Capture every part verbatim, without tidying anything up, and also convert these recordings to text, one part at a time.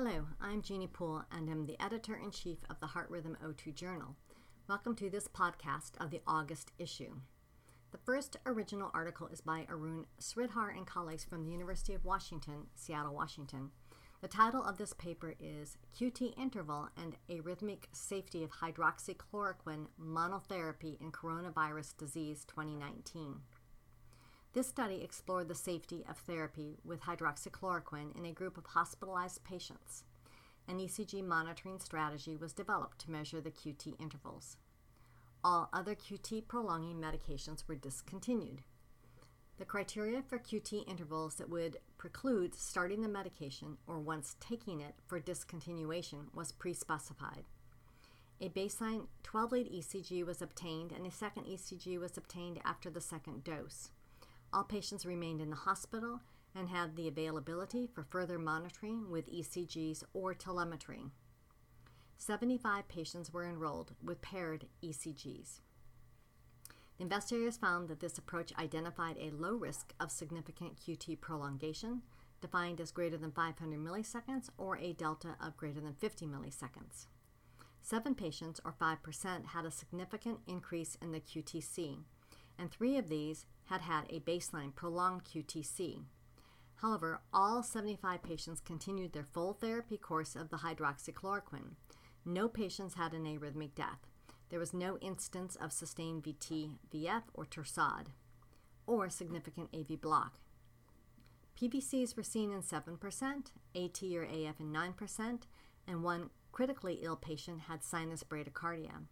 Hello, I'm Jeannie Poole and I'm the Editor-in-Chief of the Heart Rhythm O two Journal. Welcome to this podcast of the August issue. The first original article is by Arun Sridhar and colleagues from the University of Washington, Seattle, Washington. The title of this paper is Q T Interval and Arrhythmic Safety of Hydroxychloroquine Monotherapy in Coronavirus Disease twenty nineteen. This study explored the safety of therapy with hydroxychloroquine in a group of hospitalized patients. An E C G monitoring strategy was developed to measure the Q T intervals. All other Q T prolonging medications were discontinued. The criteria for Q T intervals that would preclude starting the medication or once taking it for discontinuation was pre-specified. A baseline twelve-lead E C G was obtained and a second E C G was obtained after the second dose. All patients remained in the hospital and had the availability for further monitoring with E C Gs or telemetry. seventy-five patients were enrolled with paired E C Gs. The investigators found that this approach identified a low risk of significant Q T prolongation, defined as greater than five hundred milliseconds or a delta of greater than fifty milliseconds. Seven patients, or five percent, had a significant increase in the Q T C, and three of these had had a baseline prolonged Q T C. However, all seventy-five patients continued their full therapy course of the hydroxychloroquine. No patients had an arrhythmic death. There was no instance of sustained V T V F or T R S A D or significant A V block. P V Cs were seen in seven percent, A T or A F in nine percent, and one critically ill patient had sinus bradycardia.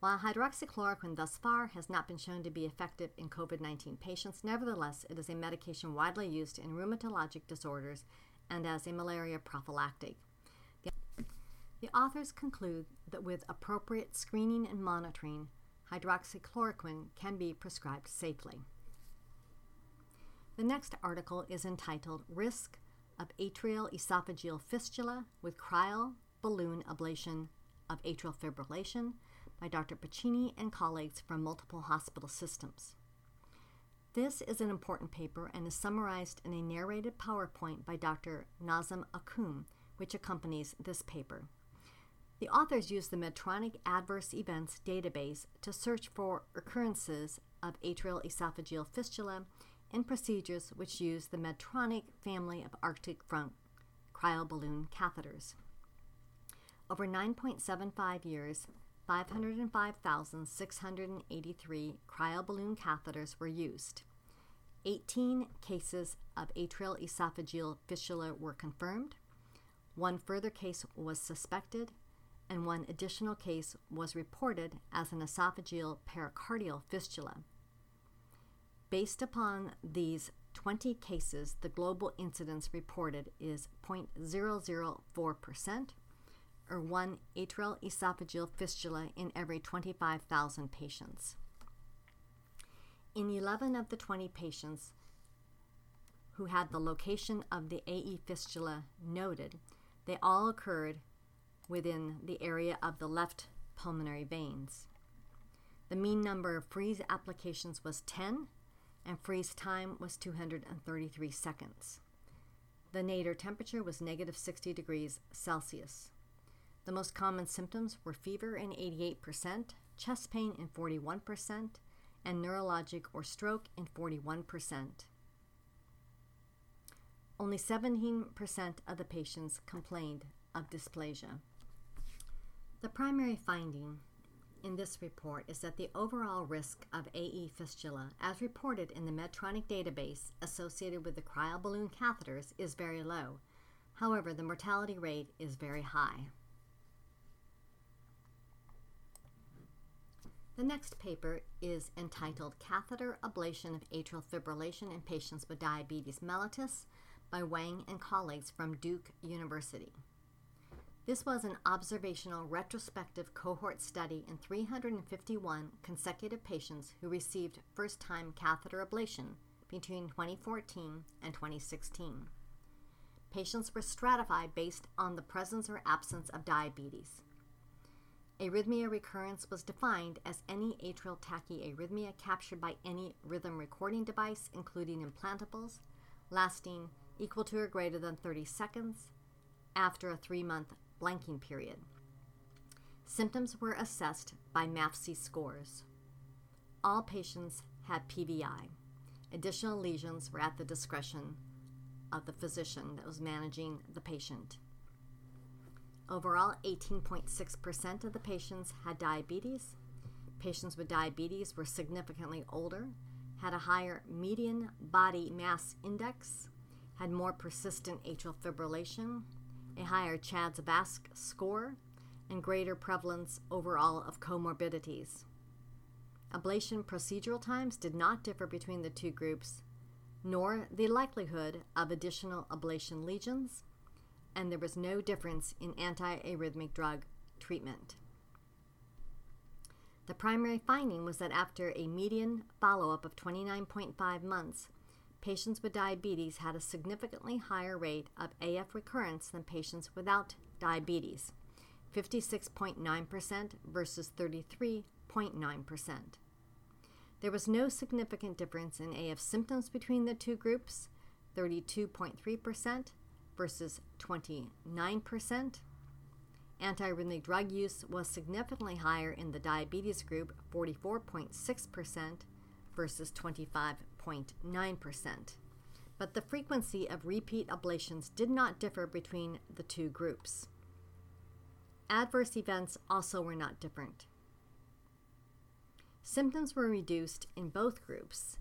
While hydroxychloroquine thus far has not been shown to be effective in COVID nineteen patients, nevertheless, it is a medication widely used in rheumatologic disorders and as a malaria prophylactic. The, the authors conclude that with appropriate screening and monitoring, hydroxychloroquine can be prescribed safely. The next article is entitled Risk of Atrial Esophageal Fistula with Cryo Balloon Ablation of Atrial Fibrillation by Doctor Puccini and colleagues from multiple hospital systems. This is an important paper and is summarized in a narrated PowerPoint by Doctor Nazem Akum, which accompanies this paper. The authors use the Medtronic Adverse Events database to search for occurrences of atrial esophageal fistula in procedures which use the Medtronic family of Arctic front cryoballoon catheters. Over nine point seven five years, five hundred five thousand six hundred eighty-three cryoballoon catheters were used. eighteen cases of atrial esophageal fistula were confirmed, one further case was suspected, and one additional case was reported as an esophageal pericardial fistula. Based upon these twenty cases, the global incidence reported is zero point zero zero four percent, or one atrial esophageal fistula in every twenty-five thousand patients. In eleven of the twenty patients who had the location of the A E fistula noted, they all occurred within the area of the left pulmonary veins. The mean number of freeze applications was ten, and freeze time was two hundred thirty-three seconds. The nadir temperature was negative sixty degrees Celsius. The most common symptoms were fever in eighty-eight percent, chest pain in forty-one percent, and neurologic or stroke in forty-one percent. Only seventeen percent of the patients complained of dysplasia. The primary finding in this report is that the overall risk of A E fistula, as reported in the Medtronic database associated with the cryoballoon catheters, is very low. However, the mortality rate is very high. The next paper is entitled Catheter Ablation of Atrial Fibrillation in Patients with Diabetes Mellitus by Wang and colleagues from Duke University. This was an observational retrospective cohort study in three hundred fifty-one consecutive patients who received first-time catheter ablation between twenty fourteen and twenty sixteen. Patients were stratified based on the presence or absence of diabetes. Arrhythmia recurrence was defined as any atrial tachyarrhythmia captured by any rhythm recording device, including implantables, lasting equal to or greater than thirty seconds, after a three-month blanking period. Symptoms were assessed by M A F S I scores. All patients had P V I. Additional lesions were at the discretion of the physician that was managing the patient. Overall, eighteen point six percent of the patients had diabetes. Patients with diabetes were significantly older, had a higher median body mass index, had more persistent atrial fibrillation, a higher C H A two D S two-VASc score, and greater prevalence overall of comorbidities. Ablation procedural times did not differ between the two groups, nor the likelihood of additional ablation lesions, and there was no difference in antiarrhythmic drug treatment. The primary finding was that after a median follow-up of twenty-nine point five months, patients with diabetes had a significantly higher rate of A F recurrence than patients without diabetes, fifty-six point nine percent versus thirty-three point nine percent. There was no significant difference in A F symptoms between the two groups, thirty-two point three percent versus twenty-nine percent. Antiarrhythmic drug use was significantly higher in the diabetes group, forty-four point six percent versus twenty-five point nine percent. But the frequency of repeat ablations did not differ between the two groups. Adverse events also were not different. Symptoms were reduced in both groups.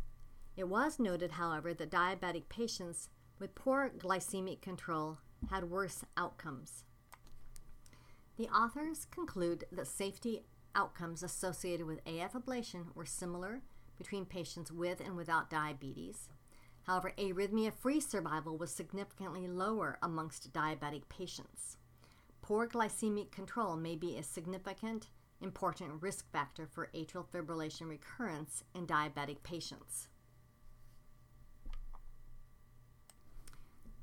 It was noted, however, that diabetic patients with poor glycemic control had worse outcomes. The authors conclude that safety outcomes associated with A F ablation were similar between patients with and without diabetes. However, arrhythmia-free survival was significantly lower amongst diabetic patients. Poor glycemic control may be a significant, important risk factor for atrial fibrillation recurrence in diabetic patients.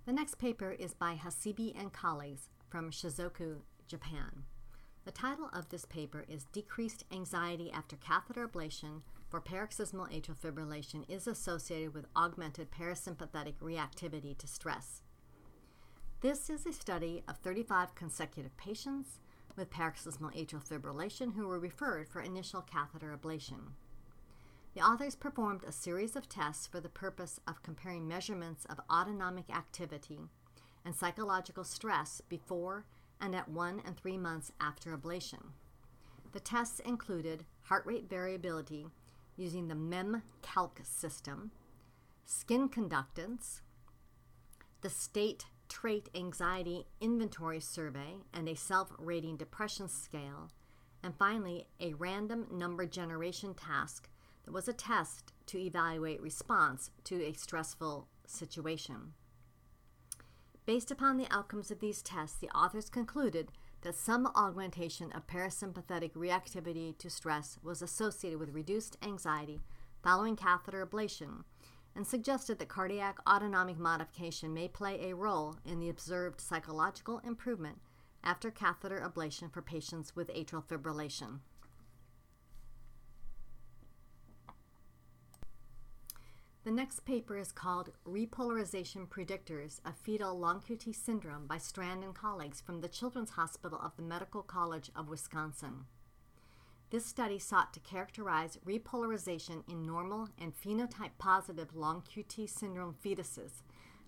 The next paper is by Hasibi and colleagues from Shizuoka, Japan. The title of this paper is Decreased Anxiety After Catheter Ablation for Paroxysmal Atrial Fibrillation is Associated with Augmented Parasympathetic Reactivity to Stress. This is a study of thirty-five consecutive patients with paroxysmal atrial fibrillation who were referred for initial catheter ablation. The authors performed a series of tests for the purpose of comparing measurements of autonomic activity and psychological stress before and at one and three months after ablation. The tests included heart rate variability using the M E M-Calc system, skin conductance, the State Trait Anxiety Inventory Survey, and a self-rating depression scale, and finally a random number generation task that was a test to evaluate response to a stressful situation. Based upon the outcomes of these tests, the authors concluded that some augmentation of parasympathetic reactivity to stress was associated with reduced anxiety following catheter ablation and suggested that cardiac autonomic modification may play a role in the observed psychological improvement after catheter ablation for patients with atrial fibrillation. The next paper is called Repolarization Predictors of Fetal Long Q T Syndrome by Strand and colleagues from the Children's Hospital of the Medical College of Wisconsin. This study sought to characterize repolarization in normal and phenotype-positive long Q T syndrome fetuses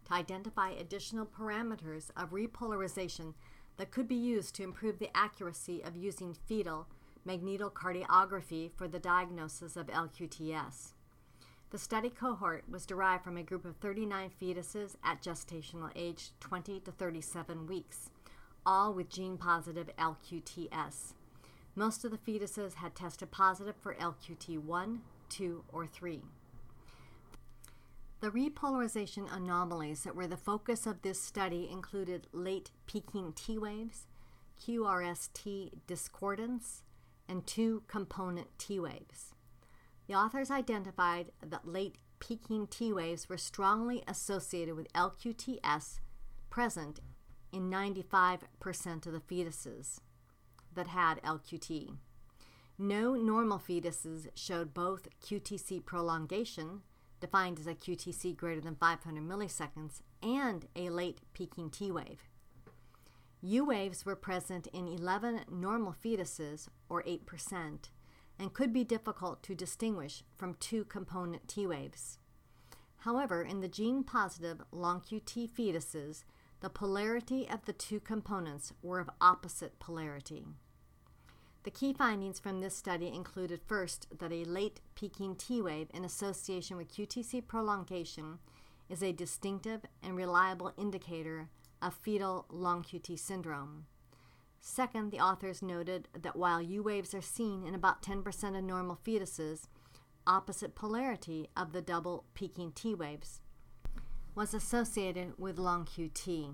to identify additional parameters of repolarization that could be used to improve the accuracy of using fetal magnetocardiography for the diagnosis of L Q T S. The study cohort was derived from a group of thirty-nine fetuses at gestational age twenty to thirty-seven weeks, all with gene-positive L Q T S. Most of the fetuses had tested positive for L Q T one, two, or three. The repolarization anomalies that were the focus of this study included late peaking T waves, Q R S T discordance, and two-component T waves. The authors identified that late peaking T waves were strongly associated with L Q T S present in ninety-five percent of the fetuses that had L Q T. No normal fetuses showed both Q T C prolongation, defined as a Q T C greater than five hundred milliseconds, and a late peaking T wave. U waves were present in eleven normal fetuses, or eight percent, and could be difficult to distinguish from two component T waves. However, in the gene-positive long Q T fetuses, the polarity of the two components were of opposite polarity. The key findings from this study included first that a late peaking T wave in association with Q T C prolongation is a distinctive and reliable indicator of fetal long Q T syndrome. Second, the authors noted that while U waves are seen in about ten percent of normal fetuses, opposite polarity of the double peaking T waves was associated with long Q T.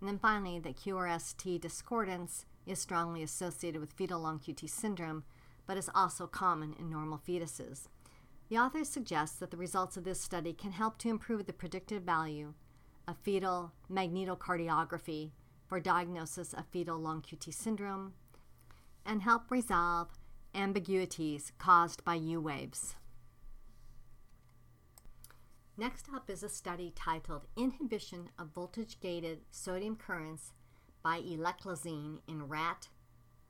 And then finally, that Q R S T discordance is strongly associated with fetal long Q T syndrome, but is also common in normal fetuses. The authors suggest that the results of this study can help to improve the predictive value of fetal magnetocardiography for diagnosis of fetal long Q T syndrome and help resolve ambiguities caused by U waves. Next up is a study titled Inhibition of Voltage-Gated Sodium Currents by Eleclazine in Rat,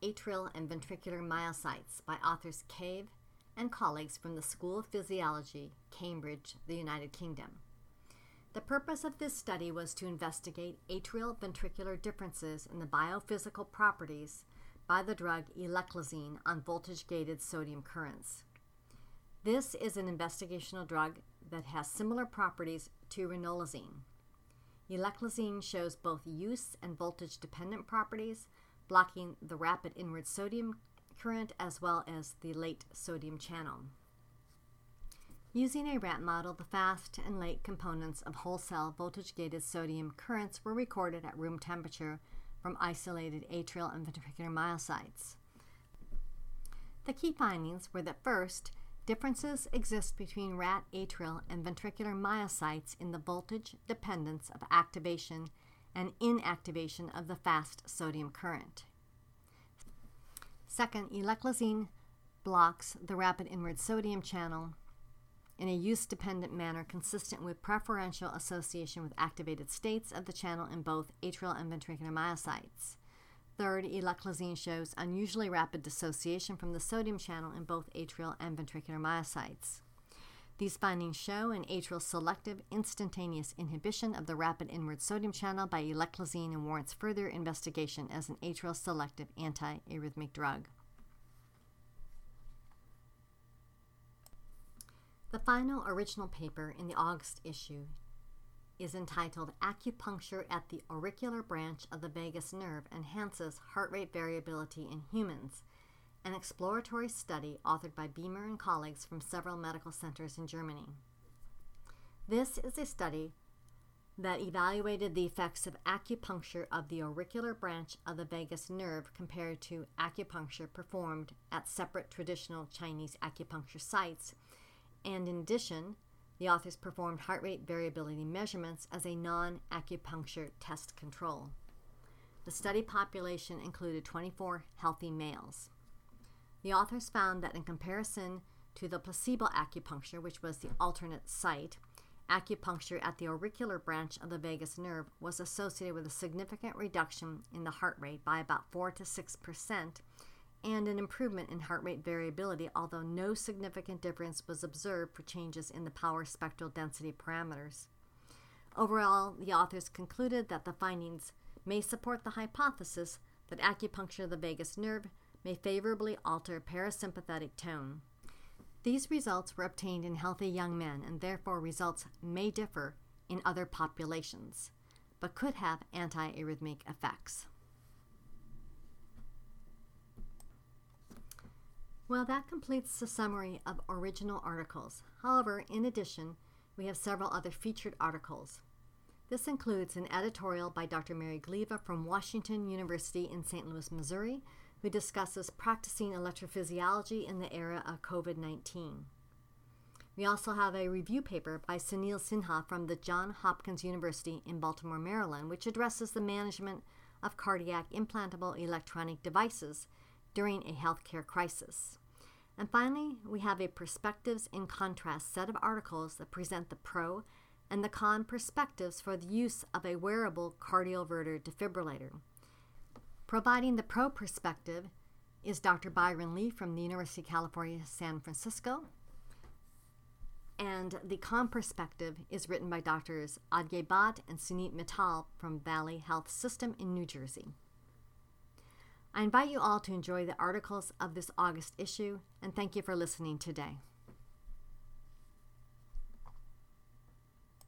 Atrial and Ventricular Myocytes by authors Cave and colleagues from the School of Physiology, Cambridge, the United Kingdom. The purpose of this study was to investigate atrial-ventricular differences in the biophysical properties by the drug Eleclazine on voltage-gated sodium currents. This is an investigational drug that has similar properties to ranolazine. Eleclazine shows both use and voltage-dependent properties, blocking the rapid inward sodium current as well as the late sodium channel. Using a rat model, the fast and late components of whole-cell voltage-gated sodium currents were recorded at room temperature from isolated atrial and ventricular myocytes. The key findings were that first, differences exist between rat atrial and ventricular myocytes in the voltage dependence of activation and inactivation of the fast sodium current. Second, eleclazine blocks the rapid inward sodium channel in a use-dependent manner consistent with preferential association with activated states of the channel in both atrial and ventricular myocytes. Third, eleclazine shows unusually rapid dissociation from the sodium channel in both atrial and ventricular myocytes. These findings show an atrial selective instantaneous inhibition of the rapid inward sodium channel by eleclazine and warrants further investigation as an atrial selective anti-arrhythmic drug. The final original paper in the August issue is entitled Acupuncture at the Auricular Branch of the Vagus Nerve Enhances Heart Rate Variability in Humans, an exploratory study authored by Beamer and colleagues from several medical centers in Germany. This is a study that evaluated the effects of acupuncture of the auricular branch of the vagus nerve compared to acupuncture performed at separate traditional Chinese acupuncture sites, and in addition, the authors performed heart rate variability measurements as a non-acupuncture test control. The study population included twenty-four healthy males. The authors found that in comparison to the placebo acupuncture, which was the alternate site, acupuncture at the auricular branch of the vagus nerve was associated with a significant reduction in the heart rate by about four to six percent and an improvement in heart rate variability, although no significant difference was observed for changes in the power spectral density parameters. Overall, the authors concluded that the findings may support the hypothesis that acupuncture of the vagus nerve may favorably alter parasympathetic tone. These results were obtained in healthy young men, and therefore results may differ in other populations, but could have antiarrhythmic effects. Well, that completes the summary of original articles. However, in addition, we have several other featured articles. This includes an editorial by Doctor Mary Gleva from Washington University in Saint Louis, Missouri, who discusses practicing electrophysiology in the era of COVID nineteen. We also have a review paper by Sunil Sinha from the Johns Hopkins University in Baltimore, Maryland, which addresses the management of cardiac implantable electronic devices during a healthcare crisis. And finally, we have a perspectives in contrast set of articles that present the pro and the con perspectives for the use of a wearable cardioverter defibrillator. Providing the pro perspective is Doctor Byron Lee from the University of California, San Francisco. And the con perspective is written by Doctors Adye Bhatt and Sunit Mittal from Valley Health System in New Jersey. I invite you all to enjoy the articles of this August issue, and thank you for listening today.